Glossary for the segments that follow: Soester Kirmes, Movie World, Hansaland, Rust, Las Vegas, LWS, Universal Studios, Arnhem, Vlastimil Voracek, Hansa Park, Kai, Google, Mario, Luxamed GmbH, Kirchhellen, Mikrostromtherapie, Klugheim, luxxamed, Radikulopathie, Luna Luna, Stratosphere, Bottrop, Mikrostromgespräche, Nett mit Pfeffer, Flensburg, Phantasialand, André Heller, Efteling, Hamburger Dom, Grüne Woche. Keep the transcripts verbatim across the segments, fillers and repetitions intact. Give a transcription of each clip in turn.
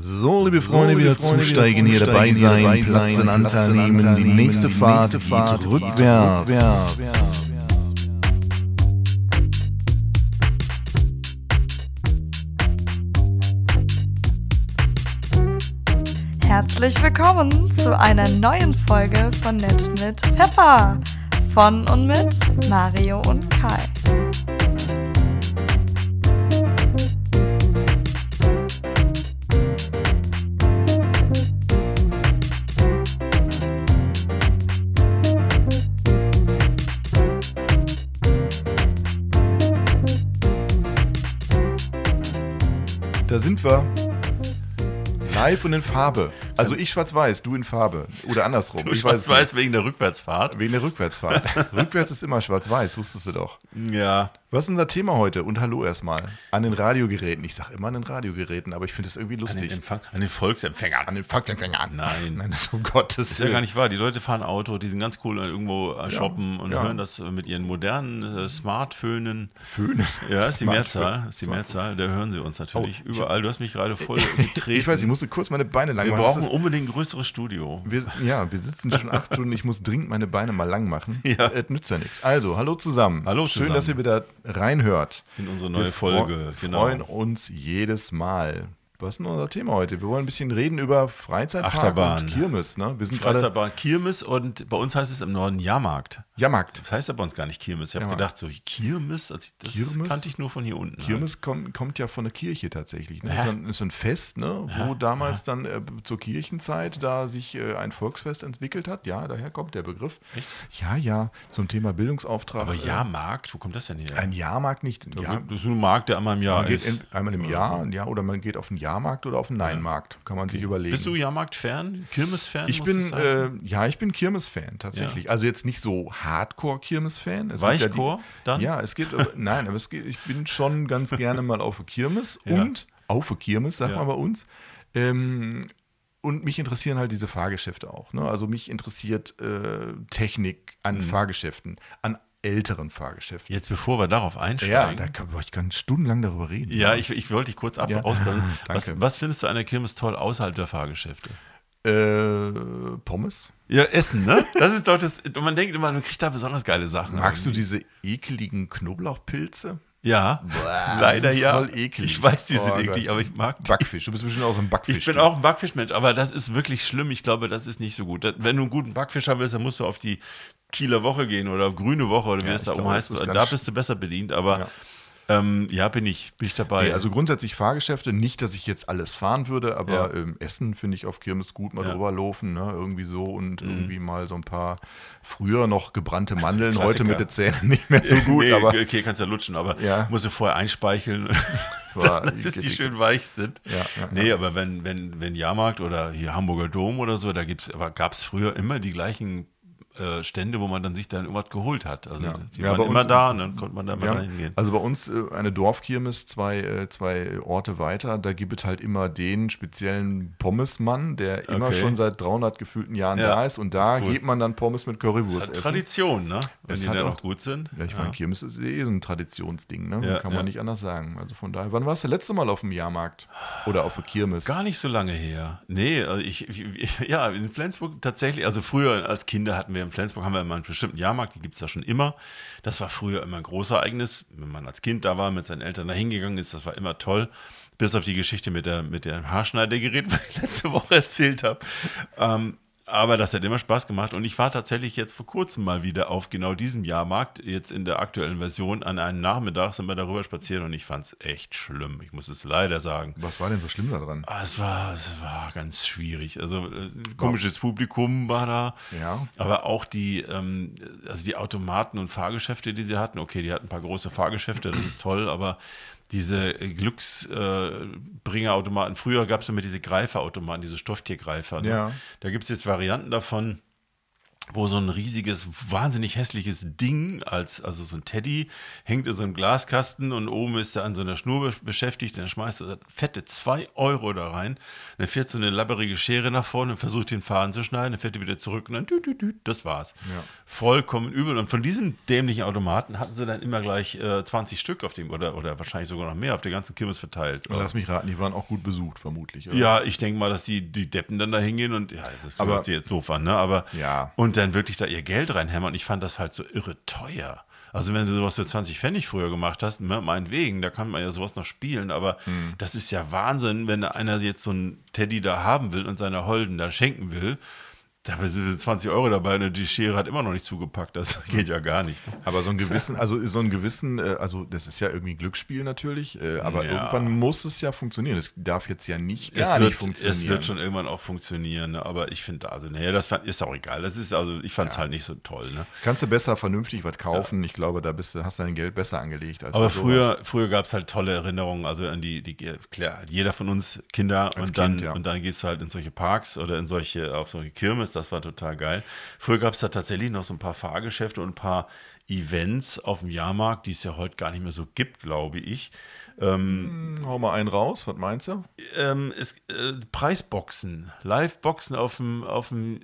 So, liebe Freunde, so, wieder Freunde, zusteigen, hier dabei sein, dabei Platz in Anteil nehmen, die nächste Fahrt geht rückwärts. Herzlich willkommen zu einer neuen Folge von Nett mit Pfeffer, von und mit Mario und Kai. Da sind wir. Live und in Farbe. Also ich schwarz-weiß, du in Farbe. Oder andersrum. Du schwarz-weiß wegen der Rückwärtsfahrt. Wegen der Rückwärtsfahrt. Rückwärts ist immer schwarz-weiß, wusstest du doch. Ja. Was ist unser Thema heute? Und hallo erstmal. An den Radiogeräten. Ich sage immer an den Radiogeräten, aber ich finde das irgendwie lustig. An den, Empfang an den Volksempfängern. An den Volksempfängern. Nein. Nein, das ist um Gottes Willen. Das ist ja gar nicht wahr. Die Leute fahren Auto, die sind ganz cool irgendwo shoppen ja, und ja. hören das mit ihren modernen äh, Smartphöhnen. Föhnen? Ja, ist die Mehrzahl. Ist die Mehrzahl. Da hören sie uns natürlich. Oh, Überall. Du hast mich gerade voll getreten. Ich weiß, ich musste kurz meine Beine lang machen. Wir brauchen unbedingt ein größeres Studio. Wir, ja, wir sitzen schon acht Stunden. Ich muss dringend meine Beine mal lang machen. Ja. Das nützt ja nichts. Also, hallo zusammen. Hallo zusammen. Schön, dass ihr wieder reinhört. In unsere neue wir Folge. Wir genau. freuen uns jedes Mal. Was ist denn unser Thema heute? Wir wollen ein bisschen reden über Freizeitpark Achterbahn. Und Kirmes. Ne? Wir sind Freizeitpark, Kirmes und bei uns heißt es im Norden Jahrmarkt. Jahrmarkt. Das heißt ja bei uns gar nicht Kirmes. Ich habe gedacht, so Kirmes, also das Kirmes? kannte ich nur von hier unten. Kirmes halt. kommt, kommt ja von der Kirche tatsächlich. Ne? Ist so, ein, ist so ein Fest, ne? wo ja, damals ja. dann äh, zur Kirchenzeit da sich äh, ein Volksfest entwickelt hat. Ja, daher kommt der Begriff. Echt? Ja, ja, zum Thema Bildungsauftrag. Aber Jahrmarkt, wo kommt das denn her? Ein Jahrmarkt nicht. Ein Jahr, das ist ein Markt, der einmal im Jahr man ist. Geht in, einmal im Jahr, ein Jahr oder man geht auf den Jahr. Jahrmarkt oder auf den Neinmarkt, kann man okay. sich überlegen. Bist du Jahrmarkt-Fan, Kirmes-Fan? Ich bin, äh, ja, ich bin Kirmes-Fan tatsächlich. Ja. Also jetzt nicht so Hardcore-Kirmes-Fan. Weichcore ja dann? Ja, es gibt, nein, aber es geht, ich bin schon ganz gerne mal auf eine Kirmes ja. und auf eine Kirmes, sagt ja. man bei uns. Ähm, und mich interessieren halt diese Fahrgeschäfte auch. Ne? Also mich interessiert äh, Technik an mhm. Fahrgeschäften, an älteren Fahrgeschäften. Jetzt, bevor wir darauf einsteigen. Ja, da kann ich kann stundenlang darüber reden. Ja, ich, ich wollte dich kurz ab ja. was, was findest du an der Kirmes toll außerhalb der Fahrgeschäfte? Äh, Pommes? Ja, Essen, ne? Das ist doch das. Man denkt immer, man kriegt da besonders geile Sachen. Magst irgendwie. du diese ekligen Knoblauchpilze? Ja, Boah, leider ja. Voll eklig. Ich weiß, die sind oh, eklig, Gott. aber ich mag die. Backfisch, du bist bestimmt auch so ein Backfisch. Ich bin du. auch ein Backfischmensch, aber das ist wirklich schlimm. Ich glaube, das ist nicht so gut. Wenn du einen guten Backfisch haben willst, dann musst du auf die Kieler Woche gehen oder auf Grüne Woche oder wie ja, es da oben heißt. Da bist du besser bedient, aber... Ja. Ähm, ja, bin ich, bin ich dabei. Nee, also grundsätzlich Fahrgeschäfte, nicht, dass ich jetzt alles fahren würde, aber ja. ähm, Essen finde ich auf Kirmes gut, mal ja. drüber laufen, ne? irgendwie so und mhm. irgendwie mal so ein paar früher noch gebrannte Mandeln, also heute mit den Zähnen nicht mehr so gut. Nee, aber okay, kannst ja lutschen, aber ja. musst du vorher einspeicheln, Boah, bis die schön weich sind. Ja, ja, nee, ja. aber wenn, wenn, wenn Jahrmarkt oder hier Hamburger Dom oder so, da gibt's, aber gab es früher immer die gleichen Stände, wo man dann sich dann irgendwas geholt hat. Also ja. die ja, waren immer da und dann konnte man da mal ja. hingehen. Also bei uns eine Dorfkirmes, zwei, zwei Orte weiter, da gibt es halt immer den speziellen Pommesmann, der immer okay. schon seit dreihundert gefühlten Jahren ja. da ist und da ist cool. geht man dann Pommes mit Currywurst essen. Tradition, ne? Wenn es die dann auch gut sind. Ja, ich meine, ja. Kirmes ist eh so ein Traditionsding, ne? Ja, kann man ja. nicht anders sagen. Also von daher, wann warst du das letzte Mal auf dem Jahrmarkt? Oder auf der Kirmes? Gar nicht so lange her. Nee, also ich, ich ja, in Flensburg tatsächlich, also früher als Kinder hatten wir in Flensburg haben wir immer einen bestimmten Jahrmarkt, die gibt es da schon immer. Das war früher immer ein großes Ereignis, wenn man als Kind da war, mit seinen Eltern da hingegangen ist, das war immer toll. Bis auf die Geschichte mit, der, mit dem Haarschneidergerät, was ich letzte Woche erzählt habe. Ähm, aber das hat immer Spaß gemacht und ich war tatsächlich jetzt vor kurzem mal wieder auf genau diesem Jahrmarkt, jetzt in der aktuellen Version, an einem Nachmittag sind wir darüber spazieren und ich fand es echt schlimm, ich muss es leider sagen. Was war denn so schlimm daran? Ah, es war, es war ganz schwierig, also ein komisches Publikum war da, ja. aber auch die, ähm, also die Automaten und Fahrgeschäfte, die sie hatten, okay, die hatten ein paar große Fahrgeschäfte, das ist toll, aber... Diese Glücksbringer-Automaten. Äh, Früher gab es immer diese Greiferautomaten, diese Stofftiergreifer. Ne? Ja. Da gibt es jetzt Varianten davon, wo so ein riesiges, wahnsinnig hässliches Ding, als also so ein Teddy, hängt in so einem Glaskasten und oben ist er an so einer Schnur beschäftigt, dann schmeißt er fette zwei Euro da rein, dann fährt so eine labberige Schere nach vorne und versucht den Faden zu schneiden, dann fährt er wieder zurück und dann tüt, tüt, tüt, das war's. Ja. Vollkommen übel. Und von diesen dämlichen Automaten hatten sie dann immer gleich äh, zwanzig Stück auf dem, oder, oder wahrscheinlich sogar noch mehr, auf der ganzen Kirmes verteilt. Lass mich raten, die waren auch gut besucht, vermutlich. Oder? Ja, ich denke mal, dass die, die Deppen dann da hingehen und, ja, es ist aber, jetzt doof an, ne? Aber, ja. Und dann wirklich da ihr Geld reinhämmern. Ich fand das halt so irre teuer. Also wenn du sowas für zwanzig Pfennig früher gemacht hast, meinetwegen, da kann man ja sowas noch spielen, aber mhm. das ist ja Wahnsinn, wenn einer jetzt so einen Teddy da haben will und seiner Holden da schenken will, da sind zwanzig Euro dabei und die Schere hat immer noch nicht zugepackt, das geht ja gar nicht. Aber so einen gewissen, also so einen gewissen, also das ist ja irgendwie ein Glücksspiel natürlich, aber ja. irgendwann muss es ja funktionieren. Es darf jetzt ja nicht gar es wird, nicht funktionieren. Es wird schon irgendwann auch funktionieren, ne? Aber ich finde, also, naja, das ist auch egal. Das ist, also ich fand es ja. halt nicht so toll. Ne? Kannst du besser vernünftig was kaufen, ja. ich glaube, da bist du, hast du dein Geld besser angelegt. Als aber früher, früher gab es halt tolle Erinnerungen, also an die, die klar, jeder von uns Kinder als und, kind, dann, ja. und dann gehst du halt in solche Parks oder in solche, auf solche Kirmes. Das war total geil. Früher gab es da tatsächlich noch so ein paar Fahrgeschäfte und ein paar Events auf dem Jahrmarkt, die es ja heute gar nicht mehr so gibt, glaube ich. Ähm, Hau mal einen raus, was meinst du? Ähm, es, äh, Preisboxen, Live-Boxen auf dem, auf dem,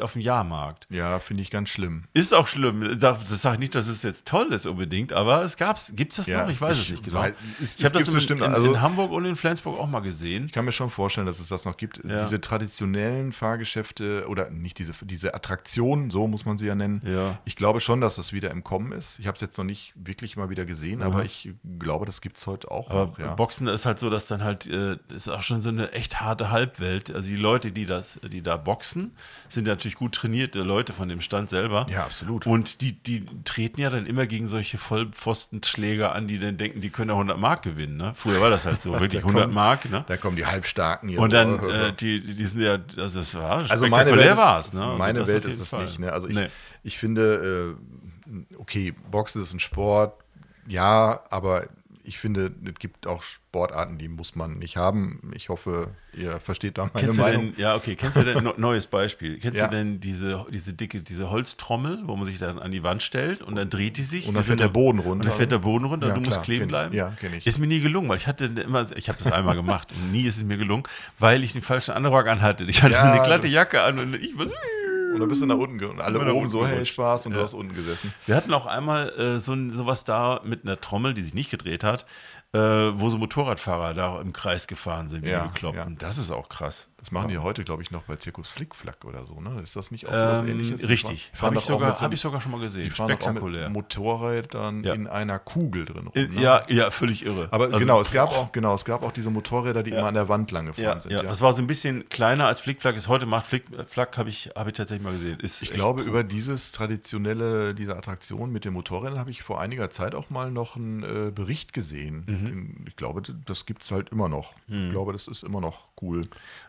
auf dem Jahrmarkt. Ja, finde ich ganz schlimm. Ist auch schlimm. Das sage ich nicht, dass es jetzt toll ist unbedingt, aber es gab's, gibt es das ja, noch? Ich weiß ich, es nicht genau. Weil, es, ich habe das bestimmt in, in, also, in Hamburg und in Flensburg auch mal gesehen. Ich kann mir schon vorstellen, dass es das noch gibt. Ja. Diese traditionellen Fahrgeschäfte oder nicht diese, diese Attraktionen, so muss man sie ja nennen. Ja. Ich glaube schon, dass das wieder im Kommen ist. Ich habe es jetzt noch nicht wirklich mal wieder gesehen, mhm. aber ich glaube, das gibt es heute auch aber noch. Ja. Boxen ist halt so, dass dann halt, äh, ist auch schon so eine echt harte Halbwelt. Also die Leute, die das, die da boxen, sind natürlich gut trainierte Leute von dem Stand selber. Ja, absolut. Und die, die treten ja dann immer gegen solche Vollpfostenschläger an, die dann denken, die können ja hundert Mark gewinnen. Ne? Früher war das halt so, wirklich kommen, hundert Mark. Ne? Da kommen die Halbstarken hier. Und dann, äh, die, die sind ja, also das war also meine Welt ist, ne? Also meine Welt ist das Fall. Nicht. Ne? Also ich, nee. ich finde, äh, okay, Boxen ist ein Sport, ja, aber ich finde, es gibt auch Sportarten, die muss man nicht haben. Ich hoffe, ihr versteht da meine Meinung. Denn, ja, okay. Kennst du denn, no, neues Beispiel, kennst ja. du denn diese, diese dicke, diese Holztrommel, wo man sich dann an die Wand stellt und dann dreht die sich? Und dann fährt der Boden runter. Und dann fährt der Boden runter ja, und du klar, musst kleben kenn, bleiben? Ja, kenne ich. Ist mir nie gelungen, weil ich hatte immer, ich habe das einmal gemacht und nie ist es mir gelungen, weil ich den falschen Anorak anhatte. Ich hatte ja, so eine glatte Jacke an und ich war so... Und dann bist du nach unten gegangen. Und alle oben unten so, gerutscht. Hey, Spaß, und ja. du hast unten gesessen. Wir hatten auch einmal äh, so sowas da mit einer Trommel, die sich nicht gedreht hat, äh, wo so Motorradfahrer da im Kreis gefahren sind, wie ja, gekloppt. Ja. Und das ist auch krass. Das machen die heute, glaube ich, noch bei Zirkus Flickflack oder so, ne? Ist das nicht auch so was ähm, Ähnliches? Richtig. Habe ich, hab ich sogar schon mal gesehen. Die fahren spektakulär. Auch mit Motorrädern ja. in einer Kugel drin rum. Ne? Ja, ja, völlig irre. Aber also, genau, es gab auch, genau, es gab auch diese Motorräder, die ja. immer an der Wand lang gefahren ja, sind. Ja. Ja. Das war so ein bisschen kleiner als Flickflack es heute macht. Flickflack habe ich, hab ich tatsächlich mal gesehen. Ist ich glaube, cool. über dieses traditionelle, diese Attraktion mit den Motorrädern habe ich vor einiger Zeit auch mal noch einen äh, Bericht gesehen. Mhm. Ich glaube, das gibt es halt immer noch. Mhm. Ich glaube, das ist immer noch cool.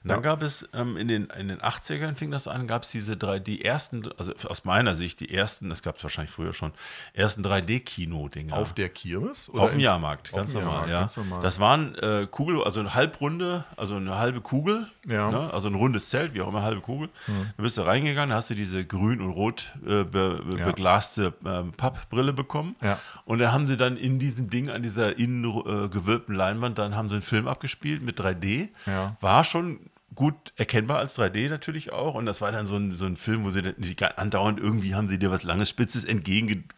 Na, gab es ähm, in, den, in den achtzigern fing das an, gab es diese drei D, die ersten, also aus meiner Sicht die ersten, das gab es wahrscheinlich früher schon, ersten drei D-Kino-Dinger. Auf der Kirmes? Oder auf dem Jahrmarkt, ganz normal, ja. Ganz normal. Das waren äh, Kugel, also eine Halbrunde, also eine halbe Kugel, ja. ne? Also ein rundes Zelt, wie auch immer, eine halbe Kugel. Mhm. Dann bist du reingegangen, da hast du diese grün und rot äh, be, be, ja. beglaste äh, Pappbrille bekommen ja. und dann haben sie dann in diesem Ding, an dieser innen äh, gewölbten Leinwand, dann haben sie einen Film abgespielt mit drei D. Ja. War schon gut erkennbar als drei D natürlich auch. Und das war dann so ein, so ein Film, wo sie dann andauernd irgendwie haben sie dir was Langes, Spitzes entgegengezeigt.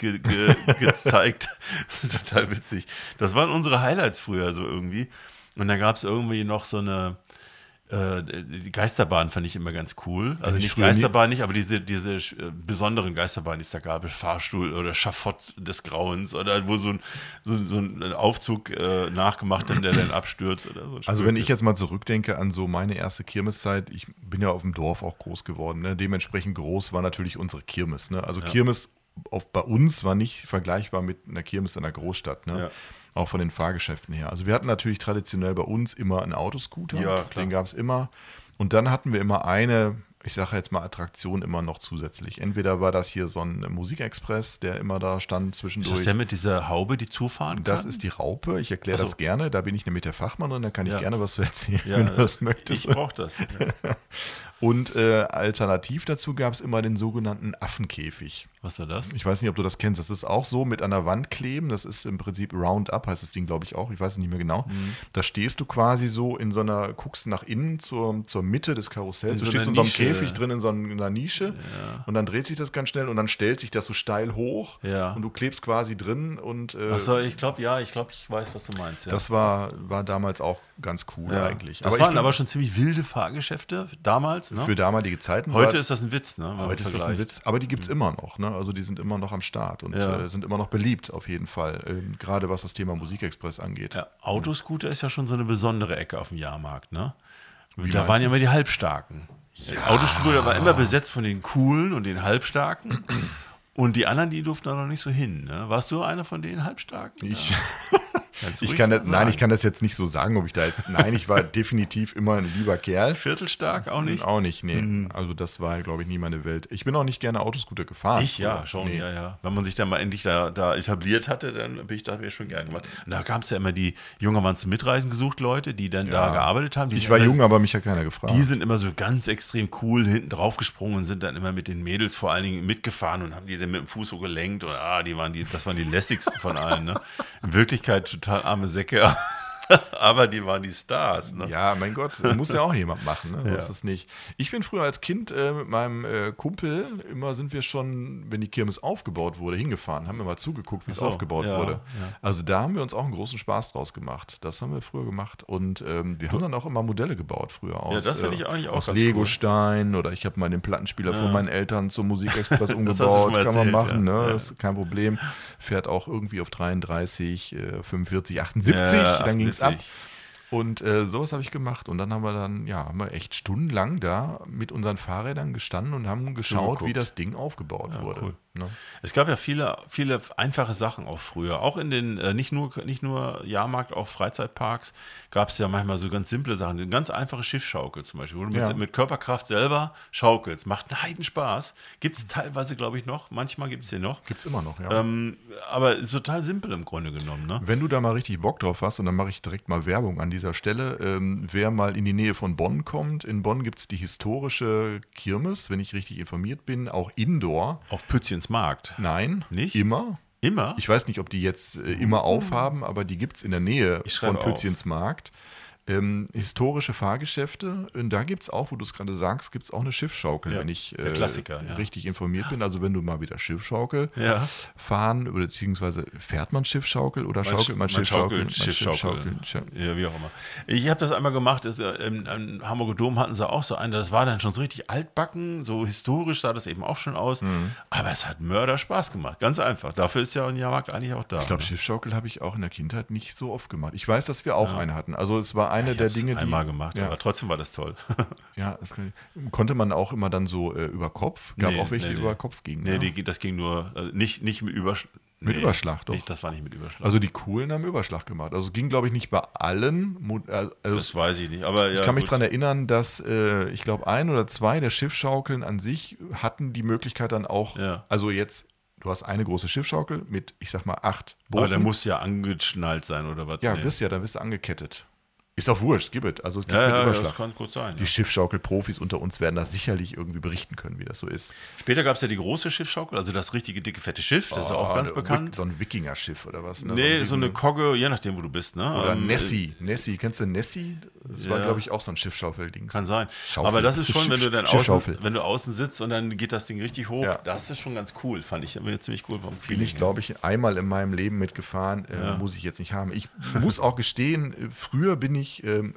Ge total witzig. Das waren unsere Highlights früher so irgendwie. Und dann gab es irgendwie noch so eine äh, die Geisterbahn fand ich immer ganz cool. Also nicht Geisterbahn nicht, aber diese, diese besonderen Geisterbahnen, die es da gab, Fahrstuhl oder Schafott des Grauens oder wo so ein, so, so ein Aufzug äh, nachgemacht wird, der dann abstürzt. Oder so. Also wenn ich jetzt mal zurückdenke an so meine erste Kirmeszeit, ich bin ja auf dem Dorf auch groß geworden, ne? Dementsprechend groß war natürlich unsere Kirmes. Ne? Also ja. Kirmes auf, bei uns war nicht vergleichbar mit einer Kirmes in einer Großstadt. Ne? Ja. Auch von den Fahrgeschäften her. Also wir hatten natürlich traditionell bei uns immer einen Autoscooter. Ja, klar. Den gab es immer. Und dann hatten wir immer eine, ich sage jetzt mal Attraktion immer noch zusätzlich. Entweder war das hier so ein Musikexpress, der immer da stand zwischendurch. Ist das der mit dieser Haube, die zufahren kann? Das ist die Raupe. Ich erkläre das gerne. Da bin ich nämlich der Fachmann und da kann ich ja. gerne was zu erzählen, ja, wenn du das möchtest. Ich brauche das. Ja. Und äh, alternativ dazu gab es immer den sogenannten Affenkäfig. Was war das? Ich weiß nicht, ob du das kennst. Das ist auch so mit an der Wand kleben. Das ist im Prinzip Roundup, heißt das Ding, glaube ich, auch. Ich weiß es nicht mehr genau. Mhm. Da stehst du quasi so in so einer, guckst nach innen zur, zur Mitte des Karussells. Du stehst in so einem Käfig drin in so einer Nische ja. und dann dreht sich das ganz schnell und dann stellt sich das so steil hoch ja. und du klebst quasi drin und äh, achso, ich glaube, ja, ich glaube, ich weiß, was du meinst. Ja. Das war, war damals auch ganz cool ja. eigentlich. Das aber waren ich, aber schon ziemlich wilde Fahrgeschäfte damals, ne? Für damalige Zeiten. Heute war, ist das ein Witz, ne? Heute ist das ein Witz, aber die gibt es mhm. immer noch, ne? Also die sind immer noch am Start und ja. äh, sind immer noch beliebt auf jeden Fall, äh, gerade was das Thema Musikexpress angeht. Ja, Autoscooter mhm. ist ja schon so eine besondere Ecke auf dem Jahrmarkt, ne? Wie da waren ja immer die Halbstarken. Ja. Autostudio war immer besetzt von den Coolen und den Halbstarken. Und die anderen, die durften da noch nicht so hin. Ne? Warst du einer von den Halbstarken? Ich, ja. ich kann das, nein, ich kann das jetzt nicht so sagen, ob ich da jetzt. Nein, ich war definitiv immer ein lieber Kerl. Viertelstark auch nicht? Auch nicht, nee. Mhm. Also, das war, glaube ich, nie meine Welt. Ich bin auch nicht gerne Autoscooter gefahren. Ich, ja, oder? schon. Nee. Ja, ja. Wenn man sich dann mal endlich da, da etabliert hatte, dann bin ich da schon gerne gemacht. Und da gab es ja immer die Jungen waren zum Mitreisen gesucht, Leute, die dann ja. da gearbeitet haben. Die ich war immer, jung, aber mich hat keiner gefragt. Die sind immer so ganz extrem cool hinten drauf gesprungen und sind dann immer mit den Mädels vor allen Dingen mitgefahren und haben die dann mit dem Fuß so gelenkt. Und ah, die waren die, das waren die lässigsten von allen. Ne? In Wirklichkeit total arme Säcke, aber die waren die Stars. Ne? Ja, mein Gott, muss ja auch jemand machen, ne? Ja. Ist das nicht. Ich bin früher als Kind äh, mit meinem äh, Kumpel, immer sind wir schon, wenn die Kirmes aufgebaut wurde, hingefahren, haben wir mal zugeguckt, wie es so, aufgebaut ja, wurde. Ja. Also da haben wir uns auch einen großen Spaß draus gemacht. Das haben wir früher gemacht und ähm, wir haben dann auch immer Modelle gebaut früher aus, ja, das finde ich eigentlich auch aus Legostein cool. Oder ich habe mal den Plattenspieler ja. von meinen Eltern zum Musikexpress umgebaut. Kann erzählt, man machen, ja. ne? Das ist kein Problem. Fährt auch irgendwie auf dreiunddreißig, äh, fünfundvierzig, achtundsiebzig, ja, dann ging ab. Und äh, sowas habe ich gemacht. Und dann haben wir dann, ja, haben wir echt stundenlang da mit unseren Fahrrädern gestanden und haben geschaut, so wie das Ding aufgebaut ja, wurde. Cool. Ne? Es gab ja viele, viele einfache Sachen auch früher. Auch in den, äh, nicht nur, nicht nur Jahrmarkt, auch Freizeitparks gab es ja manchmal so ganz simple Sachen. Eine ganz einfache Schiffschaukel zum Beispiel, wo du ja. mit, mit Körperkraft selber schaukelst. Macht einen Heidenspaß. Gibt es teilweise, glaube ich, noch. Manchmal gibt es den noch. Gibt es immer noch, ja. Ähm, aber ist total simpel im Grunde genommen. Ne? Wenn du da mal richtig Bock drauf hast, und dann mache ich direkt mal Werbung an dieser Stelle, ähm, wer mal in die Nähe von Bonn kommt, in Bonn gibt es die historische Kirmes, wenn ich richtig informiert bin, auch Indoor. Auf Pützchens Markt. Nein, nicht immer. Immer? Ich weiß nicht, ob die jetzt äh, immer aufhaben, aber die gibt es in der Nähe von Pützchens Markt. Ähm, historische Fahrgeschäfte, und da gibt es auch, wo du es gerade sagst, gibt es auch eine Schiffschaukel, ja, wenn ich äh, Klassiker, ja. richtig informiert bin. Also wenn du mal wieder Schiffschaukel ja. fahren, oder beziehungsweise fährt man Schiffschaukel oder schaukelt man Schiffschaukel? Schiffschaukel, ja, wie auch immer. Ich habe das einmal gemacht, das, äh, im, im Hamburger Dom hatten sie auch so einen, das war dann schon so richtig altbacken, so historisch sah das eben auch schon aus, mhm. aber es hat Mörder Spaß gemacht, ganz einfach. Dafür ist ja ein Jahrmarkt eigentlich auch da. Ich glaube, ne? Schiffschaukel habe ich auch in der Kindheit nicht so oft gemacht. Ich weiß, dass wir auch ja. eine hatten, also es war eine ich der Dinge, einmal die, gemacht, ja. aber trotzdem war das toll. Ja, das kann ich, konnte man auch immer dann so äh, über Kopf, gab nee, auch welche, nee, die nee. über Kopf gingen. Nee, ja. die, das ging nur, also nicht, nicht mit Überschlag. Mit nee, Überschlag doch. Nicht, das war nicht mit Überschlag. Also die Coolen haben Überschlag gemacht. Also es ging, glaube ich, nicht bei allen. Also das weiß ich nicht. Aber ja, ich kann mich daran erinnern, dass äh, ich glaube, ein oder zwei der Schiffschaukeln an sich hatten die Möglichkeit dann auch, ja. also jetzt, du hast eine große Schiffschaukel mit, ich sag mal, acht Booten. Aber der muss ja angeschnallt sein oder was? Ja, nee. bist ja, dann bist du angekettet. Ist auch wurscht, gib es. Also es gibt ja, ja, Überschlag. Ja, das kann gut sein. Die ja. Schiffschaukel-Profis unter uns werden das sicherlich irgendwie berichten können, wie das so ist. Später gab es ja die große Schiffschaukel, also das richtige dicke, fette Schiff, das oh, ist ja auch ganz bekannt. So ein Wikinger-Schiff oder was? Ne? Nee, so, so eine Kogge, je nachdem, wo du bist. Ne? Oder ähm, Nessie. Nessie, kennst du Nessie? Das ja. war, glaube ich, auch so ein Schiffschaukel-Dings. Kann sein. Schaufel. Aber das ist schon, wenn du dann außen, wenn du außen sitzt und dann geht das Ding richtig hoch, ja. das ist schon ganz cool, fand ich. Mir ziemlich cool vom Feeling. Bin ich, glaube ich, einmal in meinem Leben mitgefahren, äh, ja. muss ich jetzt nicht haben. Ich muss auch gestehen, früher bin ich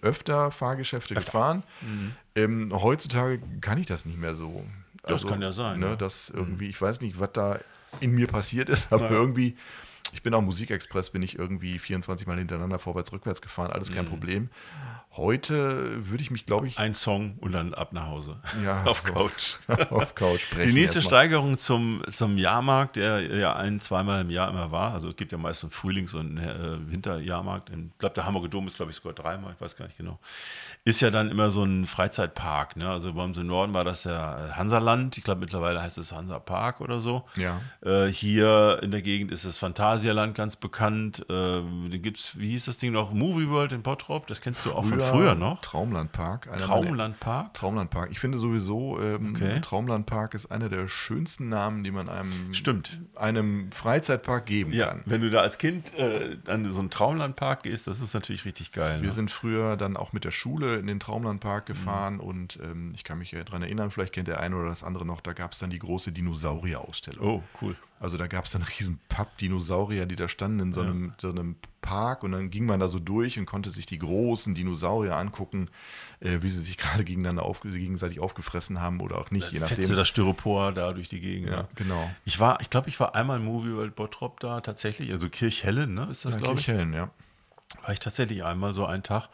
öfter Fahrgeschäfte öfter. gefahren. Mhm. Ähm, heutzutage kann ich das nicht mehr so. Also, das kann ja sein. Ne, ja. Das irgendwie, mhm. ich weiß nicht, was da in mir passiert ist, aber ja. irgendwie, ich bin auch Musikexpress, bin ich irgendwie vierundzwanzig Mal hintereinander vorwärts, rückwärts gefahren, alles kein mhm. Problem. Heute würde ich mich, glaube ich... Ein Song und dann ab nach Hause. Ja, auf so. Couch. auf Couch sprechen. Die nächste Steigerung zum, zum Jahrmarkt, der ja ein-, zweimal im Jahr immer war. Also es gibt ja meist einen Frühlings- und äh, Winterjahrmarkt. Ich glaube, der Hamburger Dom ist, glaube ich, sogar dreimal, ich weiß gar nicht genau. Ist ja dann immer so ein Freizeitpark. Ne? Also bei uns im Norden war das ja Hansaland. Ich glaube, mittlerweile heißt es Hansa Park oder so. Ja. Äh, hier in der Gegend ist das Phantasialand ganz bekannt. Äh, dann gibt es, wie hieß das Ding noch? Movie World in Bottrop. Das kennst du auch von früher. Früher noch? Traumlandpark. Traumlandpark? Traumlandpark. Ich finde sowieso, ähm, okay. Traumlandpark ist einer der schönsten Namen, die man einem, Stimmt. einem Freizeitpark geben ja, kann. Wenn du da als Kind äh, an so einen Traumlandpark gehst, das ist natürlich richtig geil. Wir ne? sind früher dann auch mit der Schule in den Traumlandpark gefahren mhm. und ähm, ich kann mich daran erinnern, vielleicht kennt der eine oder das andere noch, da gab es dann die große Dinosaurier-Ausstellung. Oh, cool. Also da gab es dann riesen Papp-Dinosaurier, die da standen in so einem, ja. so einem Park und dann ging man da so durch und konnte sich die großen Dinosaurier angucken, äh, wie sie sich gerade gegeneinander auf, gegenseitig aufgefressen haben oder auch nicht, da je nachdem. Fetze das Styropor da durch die Gegend. Ja, ja. Genau. Ich war, ich glaube, ich war einmal im Movie World Bottrop da tatsächlich, also Kirchhellen, ne? Ist das, ja, glaube ich? Kirchhellen, ja. War ich tatsächlich einmal so einen Tag.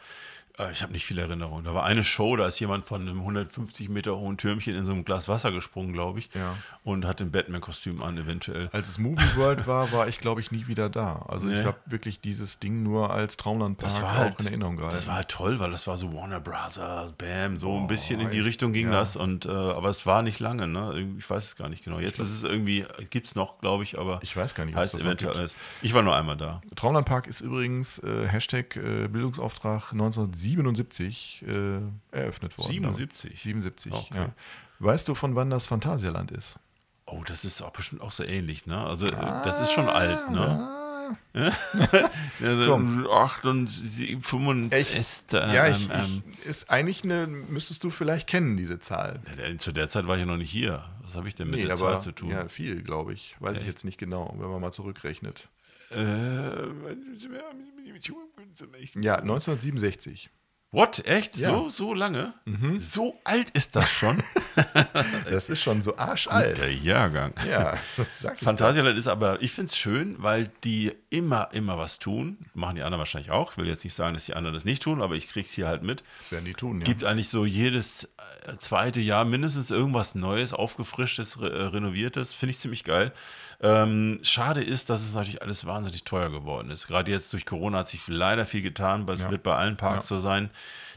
Ich habe nicht viele Erinnerungen. Da war eine Show, da ist jemand von einem hundertfünfzig Meter hohen Türmchen in so einem Glas Wasser gesprungen, glaube ich, ja. und hat ein Batman-Kostüm an, eventuell. Als es Movie World war, war ich, glaube ich, nie wieder da. Also nee. ich habe wirklich dieses Ding nur als Traumlandpark auch halt, in Erinnerung gehalten. Das war halt toll, weil das war so Warner Brothers, bam, so oh, ein bisschen in die Richtung ging ja. das. Und, äh, aber es war nicht lange, ne? Ich weiß es gar nicht genau. Jetzt ist es irgendwie, gibt es noch, glaube ich, aber ich weiß gar nicht, was heißt das eventuell alles. Ich war nur einmal da. Traumlandpark ist übrigens äh, Hashtag äh, Bildungsauftrag neunzehnhundertsiebenundsiebzig äh, eröffnet worden. siebenundsiebzig? siebenundsiebzig, okay. ja. Weißt du, von wann das Phantasialand ist? Oh, das ist auch bestimmt auch so ähnlich, ne? Also, ah, das ist schon alt, ne? Ja. acht und fünfundsechzig. Ja, ich, ähm, ich, ist eigentlich eine, müsstest du vielleicht kennen, diese Zahl. Ja, zu der Zeit war ich ja noch nicht hier. Was habe ich denn mit nee, der aber, Zahl zu tun? Ja, viel, glaube ich. Weiß Echt? ich jetzt nicht genau, wenn man mal zurückrechnet. Ja, neunzehnhundertsiebenundsechzig. What? Echt? Ja. So, so lange? Mhm. So alt ist das schon? Das ist schon so arschalt. Der Jahrgang. Ja, Phantasialand ist aber, ich finde es schön, weil die immer, immer was tun. Machen die anderen wahrscheinlich auch. Ich will jetzt nicht sagen, dass die anderen das nicht tun, aber ich krieg's hier halt mit. Das werden die tun, ja. Gibt eigentlich so jedes zweite Jahr mindestens irgendwas Neues, Aufgefrischtes, re Renoviertes. Finde ich ziemlich geil. Ähm, schade ist, dass es natürlich alles wahnsinnig teuer geworden ist. Gerade jetzt durch Corona hat sich leider viel getan, es ja. wird bei allen Parks ja. so sein.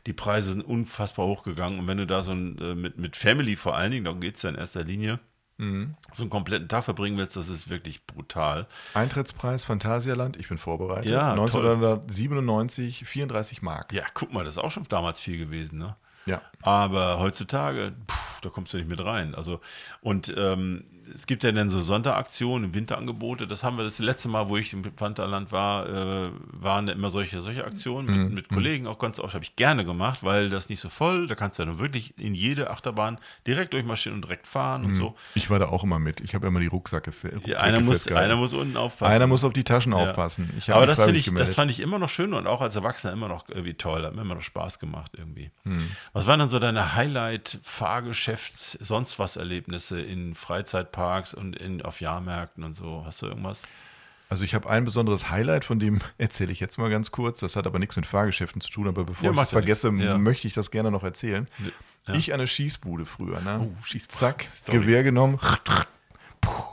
Die Preise sind unfassbar hochgegangen und wenn du da so ein, mit, mit Family vor allen Dingen, darum geht es ja in erster Linie, mhm. so einen kompletten Tag verbringen willst, das ist wirklich brutal. Eintrittspreis Phantasialand, ich bin vorbereitet, ja, neunzehnhundertsiebenundneunzig, vierunddreißig Mark. Ja, guck mal, das ist auch schon damals viel gewesen, ne? Ja. Aber heutzutage, pff, da kommst du nicht mit rein. Also, und ähm, es gibt ja dann so Sonderaktionen, Winterangebote. Das haben wir das letzte Mal, wo ich im Phantasialand war, äh, waren ja immer solche, solche Aktionen mhm. mit, mit Kollegen auch ganz oft. Habe ich gerne gemacht, weil das nicht so voll. Da kannst du ja nun wirklich in jede Achterbahn direkt durchmarschieren und direkt fahren mhm. und so. Ich war da auch immer mit. Ich habe ja immer die Rucksäcke festgehalten. Ja, einer, muss, einer muss unten aufpassen. Einer muss auf die Taschen ja. aufpassen. Ich Aber das, ich, das fand ich immer noch schön und auch als Erwachsener immer noch irgendwie toll. Hat mir immer noch Spaß gemacht irgendwie. Mhm. Was waren dann so deine Highlight-Fahrgeschäfts-, sonst was Erlebnisse in Freizeitparks und in, auf Jahrmärkten und so? Hast du irgendwas? Also ich habe ein besonderes Highlight, von dem erzähle ich jetzt mal ganz kurz. Das hat aber nichts mit Fahrgeschäften zu tun, aber bevor ja, ich es ja vergesse, ja. möchte ich das gerne noch erzählen. Ja. Ich an der Schießbude früher, ne? Oh, Schießbude. Zack, Story. Gewehr genommen,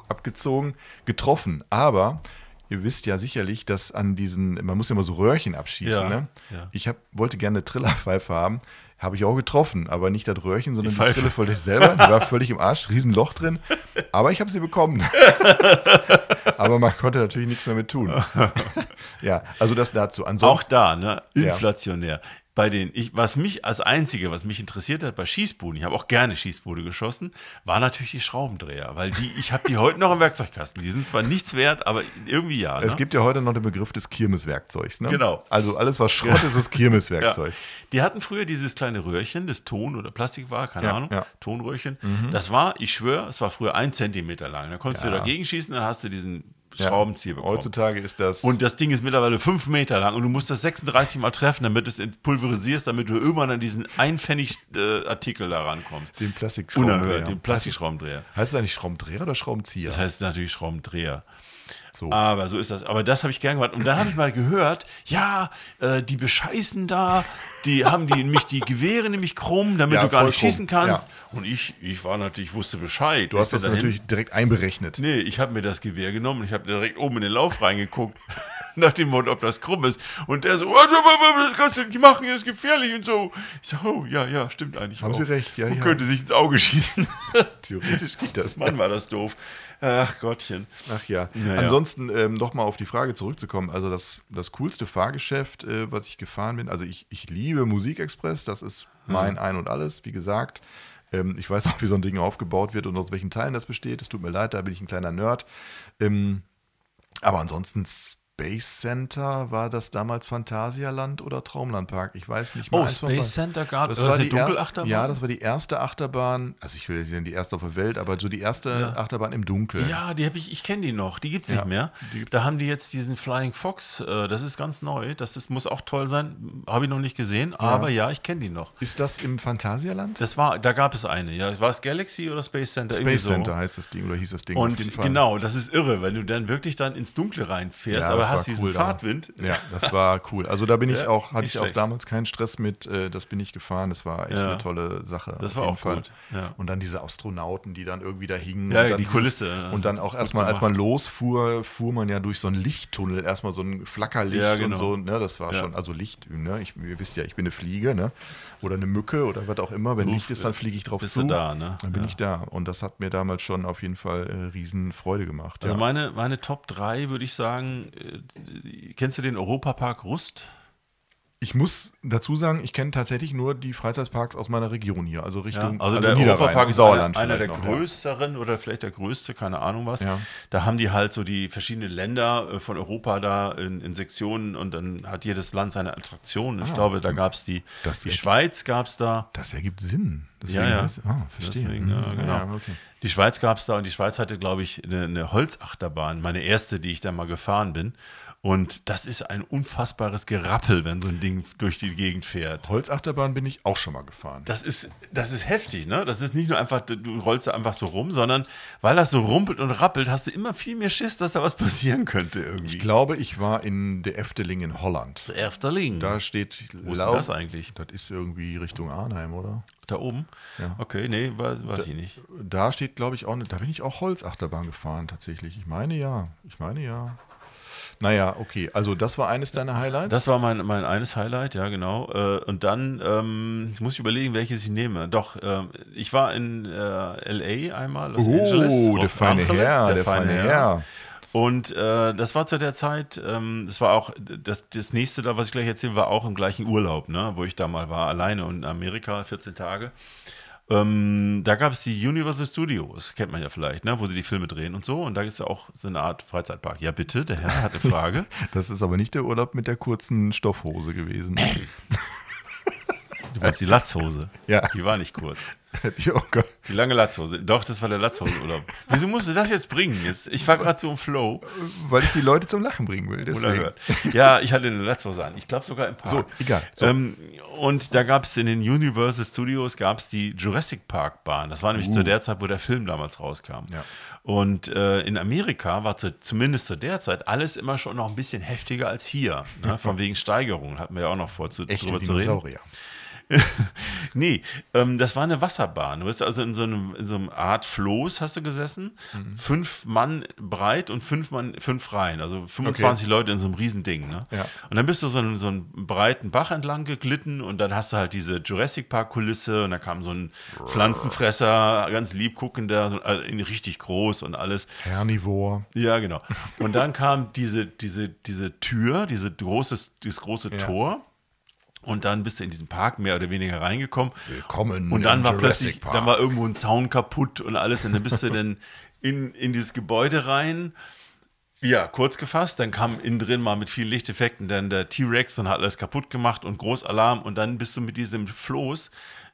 abgezogen, getroffen, aber... Ihr wisst ja sicherlich, dass an diesen, man muss ja immer so Röhrchen abschießen, ja, ne? Ja. Ich hab, wollte gerne eine Trillerpfeife haben, habe ich auch getroffen, aber nicht das Röhrchen, sondern die, die Trille wollte ich selber, die war völlig im Arsch, Riesenloch drin, aber ich habe sie bekommen. Aber man konnte natürlich nichts mehr mit tun. Ja, also das dazu. Ansonsten, auch da, ne? Inflationär. Ja. Bei den, ich, was mich als Einzige, was mich interessiert hat bei Schießbuden, ich habe auch gerne Schießbude geschossen, war natürlich die Schraubendreher, weil die, ich habe die heute noch im Werkzeugkasten. Die sind zwar nichts wert, aber irgendwie ja. Ne? Es gibt ja heute noch den Begriff des Kirmeswerkzeugs, ne? Genau. Also alles, was Schrott ja. ist, ist Kirmeswerkzeug. Ja. Die hatten früher dieses kleine Röhrchen, das Ton oder Plastik war, keine ja, Ahnung, ja. Tonröhrchen. Mhm. Das war, ich schwöre, es war früher ein Zentimeter lang. Da konntest ja. du dagegen schießen, dann hast du diesen Schraubenzieher ja, bekommen. Heutzutage ist das... Und das Ding ist mittlerweile fünf Meter lang und du musst das sechsunddreißig Mal treffen, damit du es pulverisierst, damit du irgendwann an diesen Einpfennig-Artikel da rankommst. Den Plastikschraubendreher. Unerhört, den Plastikschraubendreher. Heißt das eigentlich Schraubendreher oder Schraubenzieher? Das heißt natürlich Schraubendreher. So. Aber so ist das. Aber das habe ich gern gemacht. Und dann habe ich mal gehört, ja, äh, die bescheißen da, die haben die nämlich die Gewehre nämlich krumm, damit ja, du gar nicht krumm. schießen kannst. Ja. Und ich, ich war natürlich, wusste Bescheid. Du hast das natürlich direkt einberechnet. Nee, ich habe mir das Gewehr genommen und ich habe direkt oben in den Lauf reingeguckt. Nach dem Motto, ob das krumm ist. Und der so, was kannst du nicht machen, das ist gefährlich und so. Ich sage, oh, ja, ja, stimmt eigentlich. Haben auch. Sie recht, ja, und ja. könnte sich ins Auge schießen. Theoretisch geht das. Mann, war das doof. Ach Gottchen. Ach ja. Naja. Ansonsten ähm, nochmal auf die Frage zurückzukommen. Also das, das coolste Fahrgeschäft, äh, was ich gefahren bin, also ich, ich liebe Musikexpress, das ist mein hm. Ein und Alles, wie gesagt. Ähm, ich weiß auch, wie so ein Ding aufgebaut wird und aus welchen Teilen das besteht. Es tut mir leid, da bin ich ein kleiner Nerd. Ähm, aber ansonsten Space Center, war das damals Phantasialand oder Traumlandpark? Ich weiß nicht mehr. Oh, Space mal. Center gab es. Das, das war die Dunkelachterbahn? Ja, das war die erste Achterbahn. Also ich will jetzt nicht die erste auf der Welt, aber so die erste ja. Achterbahn im Dunkeln. Ja, die habe ich, ich kenne die noch. Die gibt es ja, nicht mehr. Da haben die jetzt diesen Flying Fox. Äh, das ist ganz neu. Das ist, muss auch toll sein. Habe ich noch nicht gesehen, ja. aber ja, ich kenne die noch. Ist das im Phantasialand? Das war, da gab es eine. Ja, war es Galaxy oder Space Center? Space so. Center heißt das Ding oder hieß das Ding. Und auf jeden Fall. Genau, das ist irre, wenn du dann wirklich dann ins Dunkle reinfährst. Ja, aber das hast du diesen cool, Fahrtwind? Ja, das war cool. Also da bin ich ja, auch, hatte ich schlecht. auch damals keinen Stress mit, äh, das bin ich gefahren. Das war echt ja. eine tolle Sache. Das war auch Fall. gut. Ja. Und dann diese Astronauten, die dann irgendwie da hingen. Ja, und dann die Kulisse. Ja. Und dann auch erstmal, als man losfuhr, fuhr man ja durch so einen Lichttunnel. Erstmal so ein Flackerlicht ja, genau. und so. Ne, das war ja. schon, also Licht, ne? Ich, ihr wisst ja, ich bin eine Fliege, ne? Oder eine Mücke oder was auch immer. Wenn Uff, Licht ist, dann fliege ich drauf bist zu. Bist du da, ne? Dann bin ja. ich da. Und das hat mir damals schon auf jeden Fall äh, riesen Freude gemacht. Also ja. meine, meine Top drei, würde ich sagen, kennst du den Europapark Rust? Ich muss dazu sagen, ich kenne tatsächlich nur die Freizeitparks aus meiner Region hier, also Richtung ja, also, also der Europapark ist Sauerland einer, einer der noch, größeren ja. oder vielleicht der größte, keine Ahnung was. Ja. Da haben die halt so die verschiedenen Länder von Europa da in, in Sektionen und dann hat jedes Land seine Attraktionen. Ich ah, glaube, da gab es die, das die ergibt, Schweiz gab es da. Das ergibt Sinn. Deswegen ja, ja. Heißt, ah, verstehe. Deswegen, ja, genau. ja, okay. Die Schweiz gab es da und die Schweiz hatte, glaube ich, eine, eine Holzachterbahn, meine erste, die ich da mal gefahren bin. Und das ist ein unfassbares Gerappel, wenn so ein Ding durch die Gegend fährt. Holzachterbahn bin ich auch schon mal gefahren. Das ist, das ist heftig, ne? Das ist nicht nur einfach, du rollst da einfach so rum, sondern weil das so rumpelt und rappelt, hast du immer viel mehr Schiss, dass da was passieren könnte irgendwie. Ich glaube, ich war in der Efteling in Holland. Der Efteling. Da steht, wo ist das eigentlich? Das ist irgendwie Richtung Arnhem, oder? Da oben? Ja. Okay, nee, weiß, weiß da, ich nicht. Da steht, glaube ich, auch, da bin ich auch Holzachterbahn gefahren tatsächlich. Ich meine ja, ich meine ja. Naja, okay. Also das war eines deiner Highlights? Das war mein, mein eines Highlight, ja genau. Und dann ähm, muss ich überlegen, welches ich nehme. Doch, äh, ich war in äh, L A einmal, Los oh, Angeles. Oh, der feine Herr, der feine Herr. Und äh, das war zu der Zeit, ähm, das war auch, das, das nächste da, was ich gleich erzähle, war auch im gleichen Urlaub, ne, wo ich da mal war, alleine und in Amerika, vierzehn Tage. Ähm, da gab es die Universal Studios, kennt man ja vielleicht, ne, wo sie die Filme drehen und so. Und da gibt es ja auch so eine Art Freizeitpark. Ja, bitte, der Herr hat eine Frage. Das ist aber nicht der Urlaub mit der kurzen Stoffhose gewesen. Du meinst die Latzhose? Ja. Die war nicht kurz. Oh Gott. Die lange Latzhose. Doch, das war der Latzhosenurlaub. Wieso musst du das jetzt bringen? Jetzt, ich war gerade so im Flow. Weil ich die Leute zum Lachen bringen will. Deswegen. Ja, ich hatte eine Latzhose an. Ich glaube sogar im Park. So, egal. So. Ähm, und da gab es in den Universal Studios gab es die Jurassic Park Bahn. Das war nämlich uh. zu der Zeit, wo der Film damals rauskam. Ja. Und äh, in Amerika war zu, zumindest zu der Zeit alles immer schon noch ein bisschen heftiger als hier. Ne? Von wegen Steigerungen hatten wir ja auch noch vor, zu, drüber zu reden. Nee, ähm, das war eine Wasserbahn. Du bist also in so einem, in so einem Art Floß hast du gesessen, mhm. fünf Mann breit und fünf Mann, fünf Reihen, also fünfundzwanzig okay. Leute in so einem riesen Ding. Ne? Ja. Und dann bist du so einen, so einen breiten Bach entlang geglitten und dann hast du halt diese Jurassic Park Kulisse und da kam so ein Pflanzenfresser, ganz lieb guckender, so, also richtig groß und alles. Carnivore. Ja, genau. Und dann kam diese, diese, diese Tür, diese große, dieses große ja. Tor. Und dann bist du in diesen Park mehr oder weniger reingekommen. Willkommen. Und dann war Jurassic plötzlich, Park. Dann war irgendwo ein Zaun kaputt und alles. Und dann bist du dann in, in dieses Gebäude rein. Ja, kurz gefasst. Dann kam innen drin mal mit vielen Lichteffekten dann der T-Rex und hat alles kaputt gemacht und Großalarm. Und dann bist du mit diesem Floß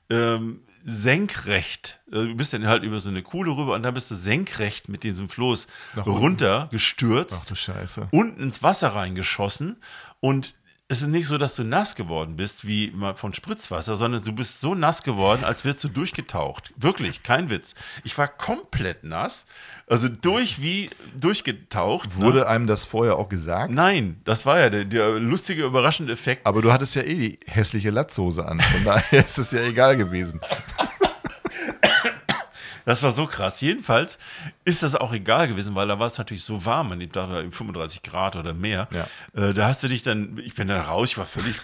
ähm, senkrecht. Du bist dann halt über so eine Kuhle rüber und dann bist du senkrecht mit diesem Floß runtergestürzt. Ach du Scheiße. Unten ins Wasser reingeschossen und es ist nicht so, dass du nass geworden bist, wie von Spritzwasser, sondern du bist so nass geworden, als wärst du durchgetaucht. Wirklich, kein Witz. Ich war komplett nass, also durch wie durchgetaucht. Wurde ne? einem das vorher auch gesagt? Nein, das war ja der, der lustige, überraschende Effekt. Aber du hattest ja eh die hässliche Latzhose an, von daher ist es ja egal gewesen. Das war so krass. Jedenfalls ist das auch egal gewesen, weil da war es natürlich so warm. An dem Tag war fünfunddreißig Grad oder mehr. Ja. Äh, da hast du dich dann, ich bin dann raus, ich war völlig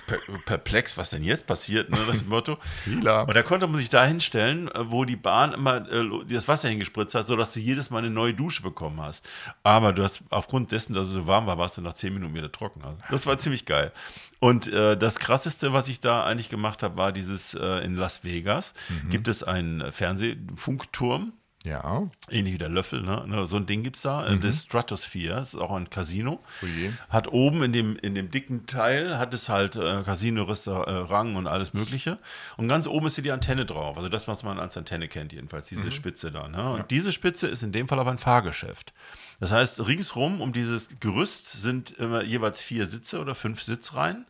perplex, was denn jetzt passiert, ne, das Motto. Fila. Und da konnte man sich da hinstellen, wo die Bahn immer äh, das Wasser hingespritzt hat, sodass du jedes Mal eine neue Dusche bekommen hast. Aber du hast aufgrund dessen, dass es so warm war, warst du nach zehn Minuten wieder trocken. Also, das war ziemlich geil. Und äh, das Krasseste, was ich da eigentlich gemacht habe, war dieses äh, in Las Vegas. Mhm. Gibt es einen Fernsehfunkturm. Ja. Ähnlich wie der Löffel, ne? So ein Ding gibt es da. Mhm. Das Stratosphere, das ist auch ein Casino. Oje. Hat oben in dem, in dem dicken Teil, hat es halt äh, Casino, Restaurant und alles Mögliche. Und ganz oben ist hier die Antenne drauf. Also das, was man als Antenne kennt jedenfalls, diese mhm. Spitze da. Ne? Und ja. diese Spitze ist in dem Fall aber ein Fahrgeschäft. Das heißt, ringsrum um dieses Gerüst sind immer jeweils vier Sitze oder fünf Sitzreihen.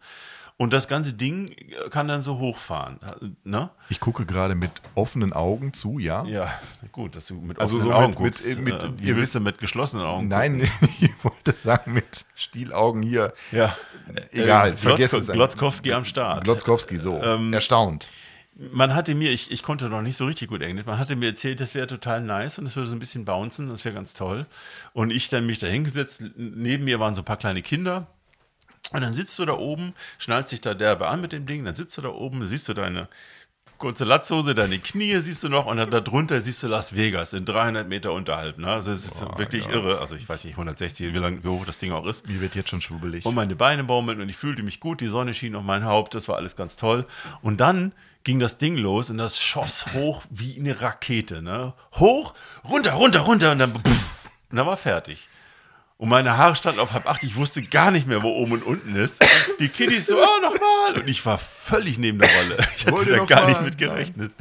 Und das ganze Ding kann dann so hochfahren. Ne? Ich gucke gerade mit offenen Augen zu, ja. Ja, gut, dass du mit also offenen so Augen mit, guckst. Mit, mit, äh, ihr wisst ja mit geschlossenen Augen. Nein, gucken. Ich wollte sagen, mit Stielaugen hier. Ja. Egal, ähm, vergesst Glotzko- es. Glotzkowski am Start. Glotzkowski, so. Ähm, Erstaunt. Man hatte mir, ich, ich konnte noch nicht so richtig gut Englisch, man hatte mir erzählt, das wäre total nice und das würde so ein bisschen bouncen, das wäre ganz toll. Und ich dann mich da hingesetzt, neben mir waren so ein paar kleine Kinder. Und dann sitzt du da oben, schnallst dich da derbe an mit dem Ding, dann sitzt du da oben, siehst du deine kurze Latzhose, deine Knie siehst du noch und dann darunter siehst du Las Vegas in dreihundert Meter unterhalb. Ne? Also es ist Boah, wirklich Gott. irre. Also ich weiß nicht, hundertsechzig, wie lang, wie hoch das Ding auch ist. Mir wird jetzt schon schwubbelig. Und meine Beine baumeln und ich fühlte mich gut, die Sonne schien auf mein Haupt, das war alles ganz toll. Und dann ging das Ding los und das schoss hoch wie eine Rakete. Ne? Hoch, runter, runter, runter und dann, pff, und dann war fertig. Und meine Haare standen auf halb acht. Ich wusste gar nicht mehr, wo oben und unten ist. Die Kiddies so, oh, nochmal. Und ich war völlig neben der Rolle. Ich hatte Wollte da gar mal. nicht mit gerechnet.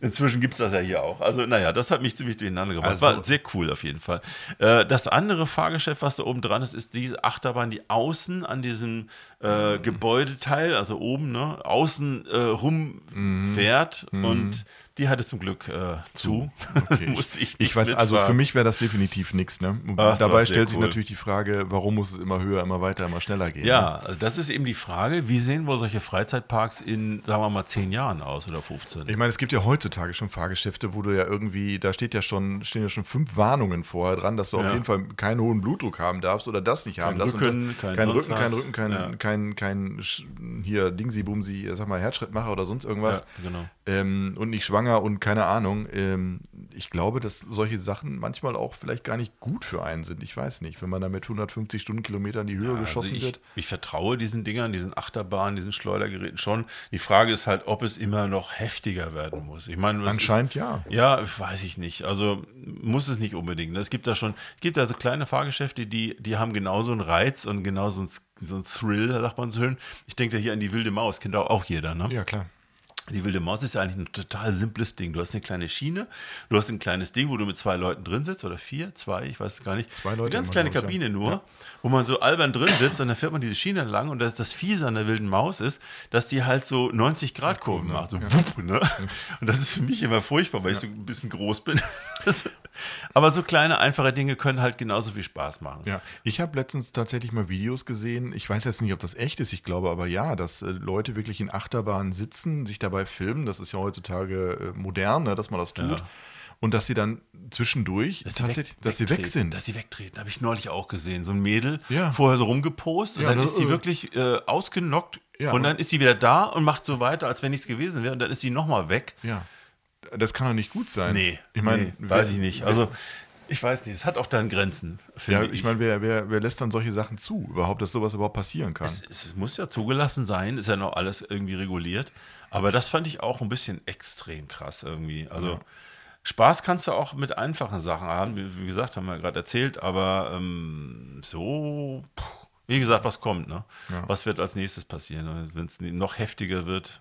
Inzwischen gibt es das ja hier auch. Also, naja, das hat mich ziemlich durcheinander gebracht. Also. War sehr cool auf jeden Fall. Das andere Fahrgeschäft, was da oben dran ist, ist diese Achterbahn, die außen an diesem äh, mhm. Gebäudeteil, also oben, ne, außen äh, rumfährt mhm. und die hatte zum Glück äh, zu. Okay. Muss ich nicht ich weiß, mitfahren. Also für mich wäre das definitiv nichts. Ne? Dabei stellt sich cool. natürlich die Frage, warum muss es immer höher, immer weiter, immer schneller gehen? Ja, ne? Also das ist eben die Frage, wie sehen wohl solche Freizeitparks in, sagen wir mal, zehn Jahren aus oder fünfzehn? Ich meine, es gibt ja heutzutage schon Fahrgeschäfte, wo du ja irgendwie, da steht ja schon, stehen ja schon fünf Warnungen vorher dran, dass du ja. auf jeden Fall keinen hohen Blutdruck haben darfst oder das nicht haben darfst. Kein, kein, kein Rücken, kein Rücken, kein, ja. kein, kein, kein hier Dingsi-Bumsi, sag mal, Herzschrittmacher oder sonst irgendwas. Ja, genau. ähm, und nicht schwanger. Und keine Ahnung, ähm, ich glaube, dass solche Sachen manchmal auch vielleicht gar nicht gut für einen sind. Ich weiß nicht, wenn man da mit hundertfünfzig Stundenkilometern in die Höhe ja, geschossen also ich, wird. Ich vertraue diesen Dingern, diesen Achterbahnen, diesen Schleudergeräten schon. Die Frage ist halt, ob es immer noch heftiger werden muss. Ich meine, anscheinend ist, ja. Ja, weiß ich nicht. Also muss es nicht unbedingt. Es gibt da schon, es gibt da so kleine Fahrgeschäfte, die, die haben genauso einen Reiz und genauso einen, so einen Thrill, sagt man so schön. Ich denke da hier an die wilde Maus, kennt auch jeder, ne? Ja, klar. Die wilde Maus ist ja eigentlich ein total simples Ding. Du hast eine kleine Schiene, du hast ein kleines Ding, wo du mit zwei Leuten drin sitzt oder vier, zwei, ich weiß es gar nicht. Zwei Leute. Eine ganz kleine Kabine ja. nur, ja. wo man so albern drin sitzt und dann fährt man diese Schiene lang und das, das Fiese an der wilden Maus ist, dass die halt so neunzig Grad Kurven ja. macht. So ja. wupp, ne? Und das ist für mich immer furchtbar, weil ja. ich so ein bisschen groß bin. Aber so kleine, einfache Dinge können halt genauso viel Spaß machen. Ja. Ich habe letztens tatsächlich mal Videos gesehen, ich weiß jetzt nicht, ob das echt ist, ich glaube aber ja, dass äh, Leute wirklich in Achterbahnen sitzen, sich dabei filmen, das ist ja heutzutage äh, modern, ne, dass man das tut. Ja. Und dass sie dann zwischendurch dass tatsächlich, weg, dass sie weg sind. Dass sie wegtreten, habe ich neulich auch gesehen. So ein Mädel, ja. vorher so rumgepost und ja, dann das, ist sie äh, wirklich äh, ausgenockt ja, und dann ist sie wieder da und macht so weiter, als wenn nichts gewesen wäre und dann ist sie nochmal weg. Ja, das kann doch nicht gut sein. Nee, ich meine, nee, weiß ich nicht. Also ich weiß nicht, es hat auch dann Grenzen. Ja, ich, ich meine, wer, wer, wer lässt dann solche Sachen zu überhaupt, dass sowas überhaupt passieren kann? Es, es muss ja zugelassen sein, ist ja noch alles irgendwie reguliert. Aber das fand ich auch ein bisschen extrem krass irgendwie. Also ja. Spaß kannst du auch mit einfachen Sachen haben. Wie gesagt, haben wir ja gerade erzählt, aber ähm, so, wie gesagt, was kommt, ne? Ja. Was wird als nächstes passieren, wenn es noch heftiger wird?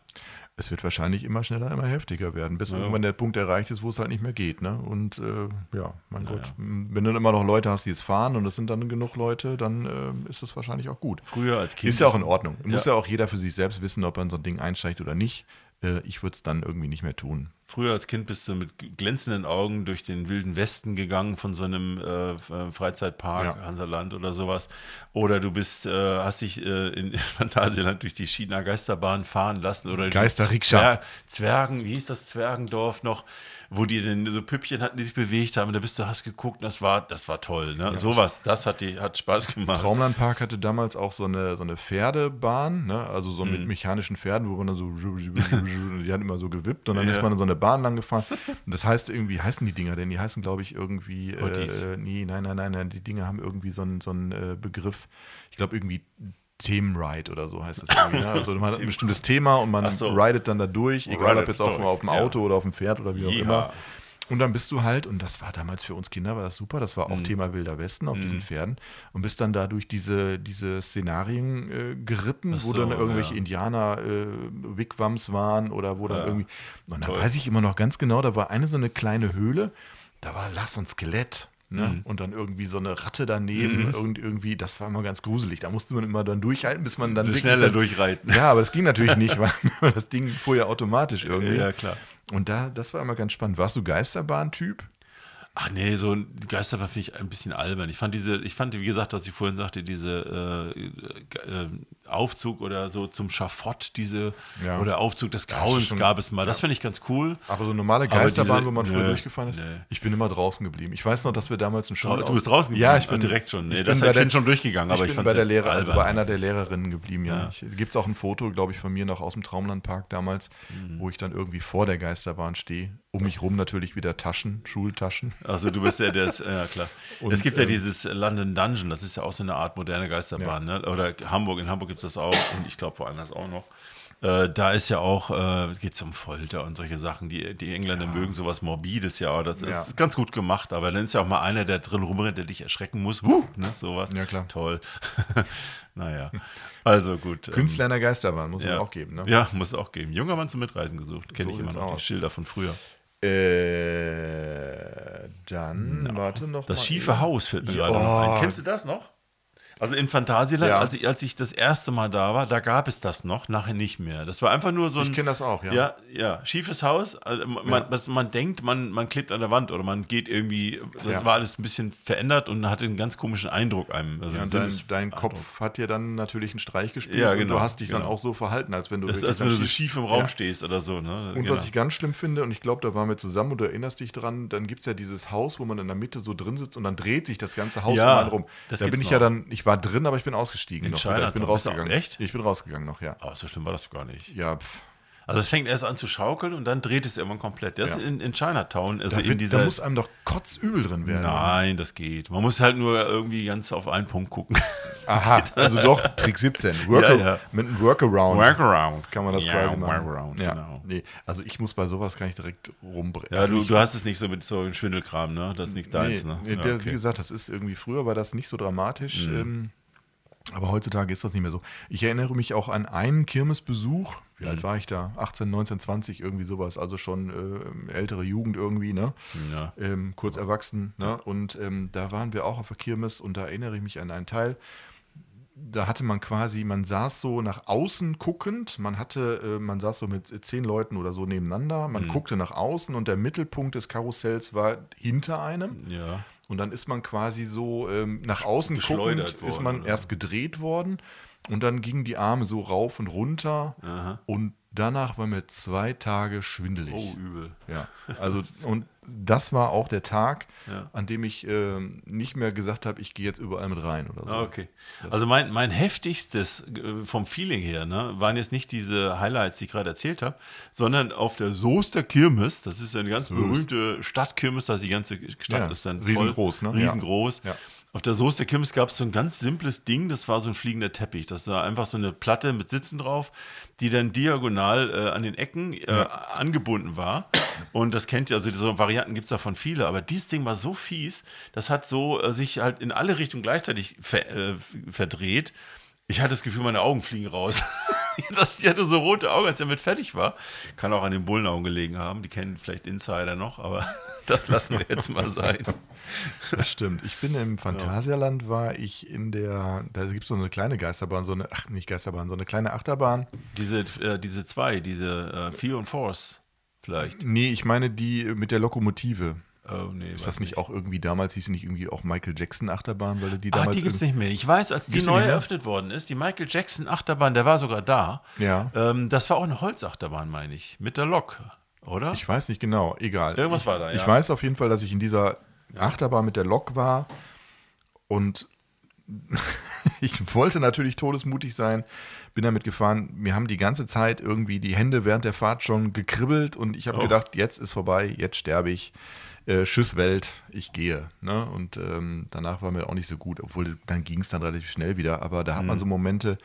Es wird wahrscheinlich immer schneller, immer heftiger werden, bis ja. irgendwann der Punkt erreicht ist, wo es halt nicht mehr geht. Ne? Und äh, ja, mein Na Gott, ja. wenn du dann immer noch Leute hast, die es fahren und das sind dann genug Leute, dann äh, ist das wahrscheinlich auch gut. Früher als Kind. Ist ja auch in Ordnung. Ja. Muss ja auch jeder für sich selbst wissen, ob er in so ein Ding einsteigt oder nicht. Äh, ich würde es dann irgendwie nicht mehr tun. Früher als Kind bist du mit glänzenden Augen durch den wilden Westen gegangen von so einem äh, Freizeitpark, ja. Hansaland oder sowas. Oder du bist, äh, hast dich äh, in Phantasialand durch die China Geisterbahn fahren lassen. Oder Geisterrikscha. Zwer Zwergen, wie hieß das Zwergendorf noch, wo die denn so Püppchen hatten, die sich bewegt haben. Und da bist du, hast geguckt und das war, das war toll. Ne? Ja. Sowas, das hat, die, hat Spaß gemacht. Traumlandpark hatte damals auch so eine, so eine Pferdebahn, ne? Also so mit mhm. mechanischen Pferden, wo man dann so, die hat immer so gewippt und dann ja. ist man in so eine Bahn lang gefahren. Und das heißt irgendwie, heißen die Dinger denn? Die heißen, glaube ich, irgendwie äh, äh, nee, nein, nein, nein, nein, die Dinger haben irgendwie so einen so einen äh, Begriff. Ich glaube irgendwie Themenride oder so heißt es irgendwie. Ne? Also man hat ein bestimmtes Thema und man so. ridet dann da durch, egal ob jetzt auf, auf dem Auto ja. oder auf dem Pferd oder wie auch ja. immer. Und dann bist du halt, und das war damals für uns Kinder, war das super, das war auch mhm. Thema Wilder Westen auf mhm. diesen Pferden und bist dann dadurch diese, diese Szenarien äh, geritten, so, wo dann irgendwelche ja. Indianer-Wigwams äh, waren oder wo dann ja. irgendwie, und dann Toll. weiß ich immer noch ganz genau, da war eine so eine kleine Höhle, da war Lass und Skelett. Ne? Mhm. Und dann irgendwie so eine Ratte daneben, mhm. irgend, irgendwie, das war immer ganz gruselig. Da musste man immer dann durchhalten, bis man dann so schneller dann, durchreiten. Ja, aber es ging natürlich nicht, weil das Ding fuhr ja automatisch irgendwie. Ja, klar. Und da, das war immer ganz spannend. Warst du Geisterbahn-Typ? Ach nee, so ein Geisterbahn finde ich ein bisschen albern. Ich fand diese, ich fand, wie gesagt, was ich vorhin sagte, diese äh, äh, Aufzug oder so zum Schafott, diese ja. oder Aufzug des Grauens gab es mal. Ja. Das finde ich ganz cool. Aber so normale Geisterbahn, diese, wo man früher durchgefahren ist, nö. ich bin immer draußen geblieben. Ich weiß noch, dass wir damals im Schulhaus. Du bist draußen geblieben? Ja, ich bin ah, direkt schon. Nee, ich das bin, bin schon durchgegangen, aber ich, ich fand es bei der Lehrer, albern. Also bei einer der Lehrerinnen geblieben, ja. ja. Gibt es auch ein Foto, glaube ich, von mir noch aus dem Traumlandpark damals, mhm. wo ich dann irgendwie vor der Geisterbahn stehe. Um mich rum natürlich wieder Taschen, Schultaschen. Also du bist ja der, ja klar. Und, es gibt ja ähm, dieses London Dungeon, das ist ja auch so eine Art moderne Geisterbahn, ja. ne? Oder Hamburg, in Hamburg gibt es das auch und ich glaube woanders auch noch. Äh, da ist ja auch, äh, geht es um Folter und solche Sachen, die, die Engländer ja. mögen sowas Morbides ja, das ja. ist ganz gut gemacht, aber dann ist ja auch mal einer, der drin rumrennt, der dich erschrecken muss, huh, ne, sowas, ja, klar. toll. Naja, also gut. Künstler in der Geisterbahn, muss es ja. auch geben, ne? Ja, muss es auch geben. Junger Mann zum Mitreisen gesucht, kenne so ich immer noch, aus. die Schilder von früher. Äh, dann, no. warte noch Das mal schiefe eben. Haus fällt mir ja. gerade noch ein. Kennst du das noch? Also in Phantasialand, ja. als, ich, als ich das erste Mal da war, da gab es das noch, nachher nicht mehr. Das war einfach nur so ein... Ich kenne das auch, ja. Ja, ja, schiefes Haus, also man, ja. was man denkt, man, man klebt an der Wand oder man geht irgendwie, das ja. war alles ein bisschen verändert und hatte einen ganz komischen Eindruck einem. Also ja, dein dein Kopf Eindruck. hat dir dann natürlich einen Streich gespielt ja, genau, und du hast dich genau. dann auch so verhalten, als wenn du, das, als wenn du so schief im Raum ja. stehst oder so. Ne? Und genau. was ich ganz schlimm finde, und ich glaube, da waren wir zusammen und du erinnerst dich dran, dann gibt es ja dieses Haus, wo man in der Mitte so drin sitzt und dann dreht sich das ganze Haus ja, rum. Da bin ich noch. ja dann... Ich war drin, aber ich bin ausgestiegen. noch. Ich bin rausgegangen. Echt? Ich bin rausgegangen noch, ja. Oh, so schlimm war das gar nicht. Ja, pff. Also es fängt erst an zu schaukeln und dann dreht es irgendwann komplett. Das ja. ist in, in Chinatown. Also da, in wird, da muss einem doch kotzübel drin werden. Nein, das geht. Man muss halt nur irgendwie ganz auf einen Punkt gucken. Aha, also doch, Trick siebzehn. Worka ja, ja. Mit einem Workaround. Workaround. Kann man das ja, quasi machen. Workaround, ja. genau. Nee, also ich muss bei sowas gar nicht direkt rumbrechen. Ja, also du, du hast es nicht so mit so einem Schwindelkram, ne? Das ist nicht deins, nee, ne? Nee, ja, der, okay. Wie gesagt, das ist irgendwie, früher war das nicht so dramatisch. Mhm. Ähm, aber heutzutage ist das nicht mehr so. Ich erinnere mich auch an einen Kirmesbesuch. Wie alt war ich da? achtzehn, neunzehn, zwanzig, irgendwie sowas. Also schon äh, ältere Jugend irgendwie, ne? Ja. Ähm, kurz erwachsen, ne? Und ähm, da waren wir auch auf der Kirmes und da erinnere ich mich an einen Teil. Da hatte man quasi, man saß so nach außen guckend, man hatte, äh, man saß so mit zehn Leuten oder so nebeneinander, man mhm. guckte nach außen und der Mittelpunkt des Karussells war hinter einem. Ja. Und dann ist man quasi so ähm, nach außen guckend, ist man erst gedreht worden. Und dann gingen die Arme so rauf und runter. Aha. Und danach war mir zwei Tage schwindelig. Oh, übel. Ja, also und das war auch der Tag, ja. an dem ich äh, nicht mehr gesagt habe, ich gehe jetzt überall mit rein oder so. Okay. Das also mein, mein heftigstes äh, vom Feeling her, ne, waren jetzt nicht diese Highlights, die ich gerade erzählt habe, sondern auf der Soester Kirmes, das ist eine ganz Soest. berühmte Stadtkirmes, da also die ganze Stadt ja, ist dann voll, riesengroß, ne? Riesengroß. Ja. Ja. Auf der Soester Kirmes gab es so ein ganz simples Ding, das war so ein fliegender Teppich. Das war einfach so eine Platte mit Sitzen drauf, die dann diagonal äh, an den Ecken äh, ja. angebunden war. Und das kennt ihr, also so Varianten gibt es davon viele. Aber dieses Ding war so fies, das hat so äh, sich halt in alle Richtungen gleichzeitig ver äh, verdreht. Ich hatte das Gefühl, meine Augen fliegen raus. Das, ich hatte so rote Augen, als er mit fertig war. Kann auch an den Bullenaugen gelegen haben. Die kennen vielleicht Insider noch, aber das lassen wir jetzt mal sein. Das stimmt. Ich bin im Phantasialand, war ich in der, da gibt es so eine kleine Geisterbahn, so eine, ach nicht Geisterbahn, so eine kleine Achterbahn. Diese, äh, diese zwei, diese äh, Fear und Force vielleicht. Nee, ich meine die mit der Lokomotive. Oh, nee, ist das nicht, nicht auch irgendwie, damals hieß sie nicht irgendwie auch Michael Jackson Achterbahn, weil die damals... Ah, die gibt es nicht mehr. Ich weiß, als die neu eröffnet worden ist, die Michael Jackson Achterbahn, der war sogar da. Ja. Ähm, das war auch eine Holzachterbahn, meine ich, mit der Lok, oder? Ich weiß nicht genau, egal. Irgendwas ich, war da, ja. Ich weiß auf jeden Fall, dass ich in dieser Achterbahn mit der Lok war und ich wollte natürlich todesmutig sein, bin damit gefahren. Mir haben die ganze Zeit irgendwie die Hände während der Fahrt schon gekribbelt und ich habe oh. gedacht, jetzt ist vorbei, jetzt sterbe ich. Äh, Tschüss Welt, ich gehe. Ne? Und ähm, danach war mir auch nicht so gut, obwohl dann ging es dann relativ schnell wieder. Aber da hat mhm. man so Momente,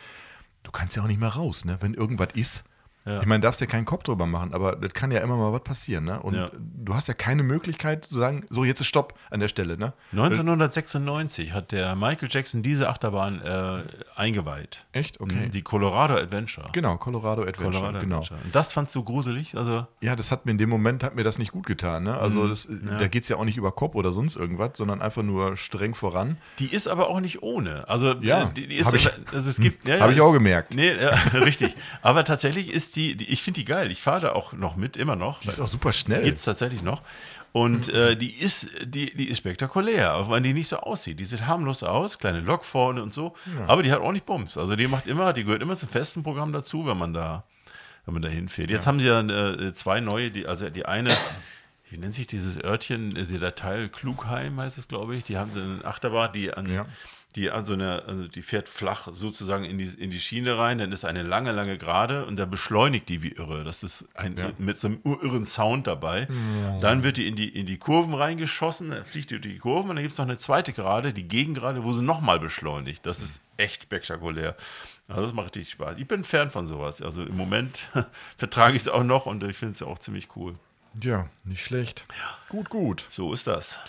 du kannst ja auch nicht mehr raus, ne? Wenn irgendwas ist. Ja. Ich meine, darfst ja keinen Kopf drüber machen, aber das kann ja immer mal was passieren. Ne? Und ja. du hast ja keine Möglichkeit zu sagen, so jetzt ist Stopp an der Stelle. Ne? neunzehnhundertsechsundneunzig hat der Michael Jackson diese Achterbahn äh, eingeweiht. Echt? Okay. Die Colorado Adventure. Genau, Colorado Adventure. Colorado genau. Adventure. Und das fandst du gruselig? Also ja, das hat mir in dem Moment hat mir das nicht gut getan. Ne? Also mhm. das, ja. da geht es ja auch nicht über Kopf oder sonst irgendwas, sondern einfach nur streng voran. Die ist aber auch nicht ohne. Also ja, die, die ist habe ich, also es gibt, ja, ja, hab ich auch gemerkt. Nee, ja, richtig. Aber tatsächlich ist Die, die, ich finde die geil. Ich fahre da auch noch mit, immer noch. Die ist auch super schnell. Gibt es tatsächlich noch. Und äh, die, ist, die, die ist spektakulär, auch wenn die nicht so aussieht. Die sieht harmlos aus, kleine Lok vorne und so. Ja. Aber die hat auch nicht Bums. Also die macht immer, die gehört immer zum festen Programm dazu, wenn man da, wenn man da hinfährt. Jetzt ja. haben sie ja äh, zwei neue, die, also die eine, wie nennt sich dieses Örtchen, ist ja der Teil Klugheim, heißt es, glaube ich. Die haben so eine Achterbahn, die an. Ja. Die, also eine, also die fährt flach sozusagen in die, in die Schiene rein, dann ist eine lange, lange Gerade und da beschleunigt die wie irre. Das ist ein, ja. mit so einem irren Sound dabei. Ja. Dann wird die in, die in die Kurven reingeschossen, dann fliegt die durch die Kurven und dann gibt es noch eine zweite Gerade, die Gegengerade, wo sie nochmal beschleunigt. Das ist echt spektakulär. Also das macht richtig Spaß. Ich bin Fan von sowas. Also im Moment vertrage ich es auch noch und ich finde es auch ziemlich cool. Ja, nicht schlecht. Ja. Gut, gut. So ist das.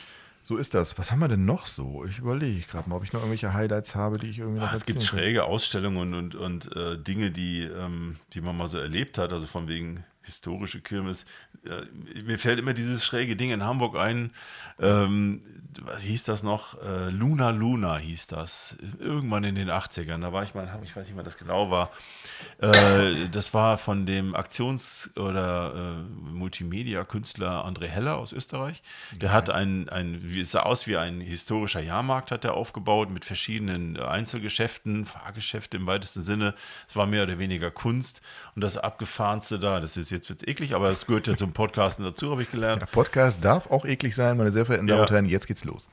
So ist das. Was haben wir denn noch so? Ich überlege gerade mal, ob ich noch irgendwelche Highlights habe, die ich irgendwie noch ah, es gibt kann. Schräge Ausstellungen und, und, und äh, Dinge, die, ähm, die man mal so erlebt hat, also von wegen historische Kirmes. Äh, mir fällt immer dieses schräge Ding in Hamburg ein. Ähm, hieß das noch? Äh, Luna Luna hieß das. Irgendwann in den achtzigern. Da war ich mal, ich weiß nicht, wann das genau war. Äh, das war von dem Aktions- oder äh, Multimedia-Künstler André Heller aus Österreich. Der okay. hat ein, ein, wie es sah aus wie ein historischer Jahrmarkt, hat er aufgebaut mit verschiedenen Einzelgeschäften, Fahrgeschäfte im weitesten Sinne. Es war mehr oder weniger Kunst. Und das Abgefahrenste da, das ist jetzt wird's eklig, aber das gehört ja zum Podcasten dazu, habe ich gelernt. Der Podcast darf auch eklig sein, meine sehr verehrten Damen und Herren, jetzt geht's los.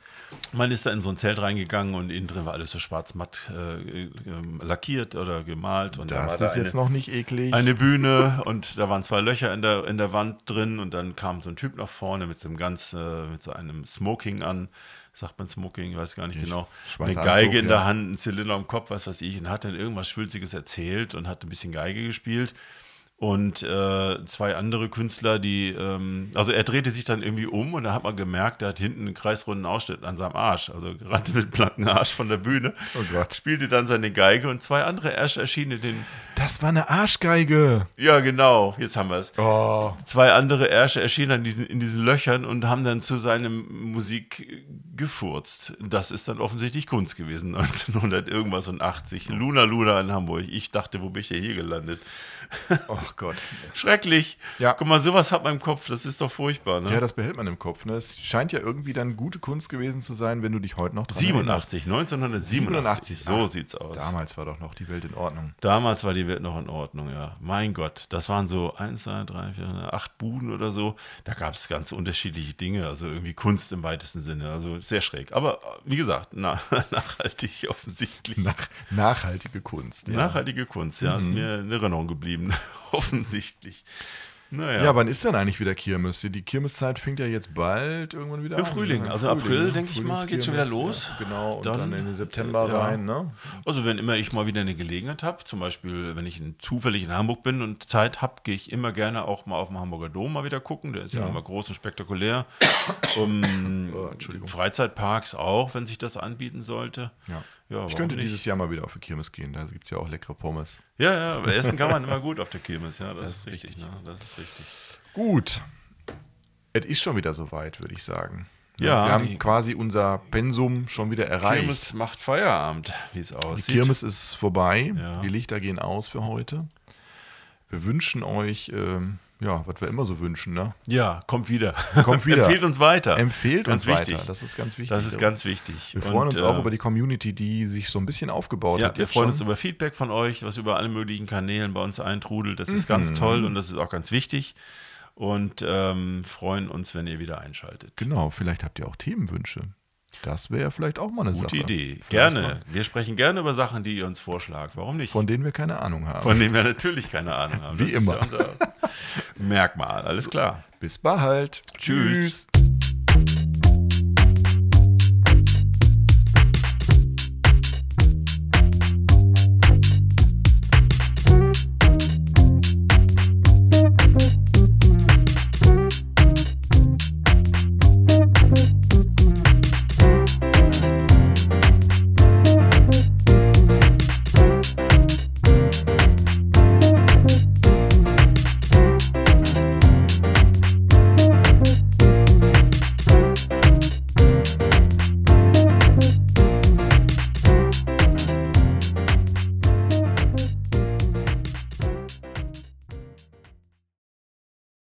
Man ist da in so ein Zelt reingegangen und innen drin war alles so schwarz-matt äh, äh, lackiert oder gemalt. Und das da war ist da eine, jetzt noch nicht eklig. Eine Bühne und da waren zwei Löcher in der, in der Wand drin und dann kam so ein Typ nach vorne mit so einem, ganz, äh, mit so einem Smoking an. Sagt man Smoking, ich weiß gar nicht ich genau. Eine Geige Anzug, in der ja. Hand, einen Zylinder am Kopf, was weiß ich. Und hat dann irgendwas Schwülziges erzählt und hat ein bisschen Geige gespielt. Und äh, zwei andere Künstler, die, ähm, also er drehte sich dann irgendwie um und da hat man gemerkt, er hat hinten einen kreisrunden Ausschnitt an seinem Arsch, also rannte mit blanken Arsch von der Bühne, oh Gott. Spielte dann seine Geige und zwei andere Arsch erschienen den. Das war eine Arschgeige. Ja, genau, jetzt haben wir es. Oh. Zwei andere Ärsche erschienen in diesen, in diesen Löchern und haben dann zu seiner Musik gefurzt. Das ist dann offensichtlich Kunst gewesen, neunzehnhundert irgendwas und achtzig. Oh. Luna Luna in Hamburg. Ich dachte, wo bin ich denn hier gelandet? Oh Gott. Schrecklich. Ja. Guck mal, sowas hat man im Kopf, das ist doch furchtbar. Ne? Ja, das behält man im Kopf. Ne? Es scheint ja irgendwie dann gute Kunst gewesen zu sein, wenn du dich heute noch dran siebenundachtzig, erinnerst. neunzehnhundertsiebenundachtzig, so ah, sieht's aus. Damals war doch noch die Welt in Ordnung. Damals war die Welt noch in Ordnung, ja. Mein Gott, das waren so eins, zwei, drei, vier, acht Buden oder so. Da gab es ganz unterschiedliche Dinge, also irgendwie Kunst im weitesten Sinne, also sehr schräg. Aber wie gesagt, na, nachhaltig offensichtlich. Nach, nachhaltige Kunst. Ja. Nachhaltige Kunst, ja, mhm. ist mir in Erinnerung geblieben. Offensichtlich. Naja. Ja, wann ist denn eigentlich wieder Kirmes? Die Kirmeszeit fängt ja jetzt bald irgendwann wieder Im an. Im Frühling, also Frühling, April, denke ich mal, geht schon wieder los. Ja, genau, und dann, dann in den September ja. rein. Ne? Also wenn immer ich mal wieder eine Gelegenheit habe, zum Beispiel, wenn ich in, zufällig in Hamburg bin und Zeit habe, gehe ich immer gerne auch mal auf dem Hamburger Dom mal wieder gucken. Der ist ja, ja immer groß und spektakulär. um, oh, Entschuldigung. Freizeitparks auch, wenn sich das anbieten sollte. Ja. Ja, ich könnte nicht? dieses Jahr mal wieder auf die Kirmes gehen, da gibt es ja auch leckere Pommes. Ja, ja, aber essen kann man immer gut auf der Kirmes, ja, das, das ist richtig. richtig. Ne? Das ist richtig. Gut, es ist schon wieder soweit, würde ich sagen. Ja, wir haben quasi unser Pensum schon wieder erreicht. Kirmes macht Feierabend, wie es aussieht. Die Kirmes ist vorbei, ja. Die Lichter gehen aus für heute. Wir wünschen euch, ähm, ja, was wir immer so wünschen, ne? Ja, kommt wieder. Kommt wieder. Empfehlt uns weiter. Empfehlt ganz uns wichtig. weiter. Das ist ganz wichtig. Das ist ganz wichtig. Wir freuen Und, uns auch äh, über die Community, die sich so ein bisschen aufgebaut ja, hat. Wir freuen schon. uns über Feedback von euch, was über alle möglichen Kanälen bei uns eintrudelt. Das ist mhm. ganz toll und das ist auch ganz wichtig. Und ähm, freuen uns, wenn ihr wieder einschaltet. Genau, vielleicht habt ihr auch Themenwünsche. Das wäre vielleicht auch mal eine Gute Sache. Gute Idee, vielleicht gerne. Mal. Wir sprechen gerne über Sachen, die ihr uns vorschlagt. Warum nicht? Von denen wir keine Ahnung haben. Von denen wir natürlich keine Ahnung haben. Wie das immer. Ist ja unser Merkmal, alles klar. Bis bald. Tschüss. Tschüss.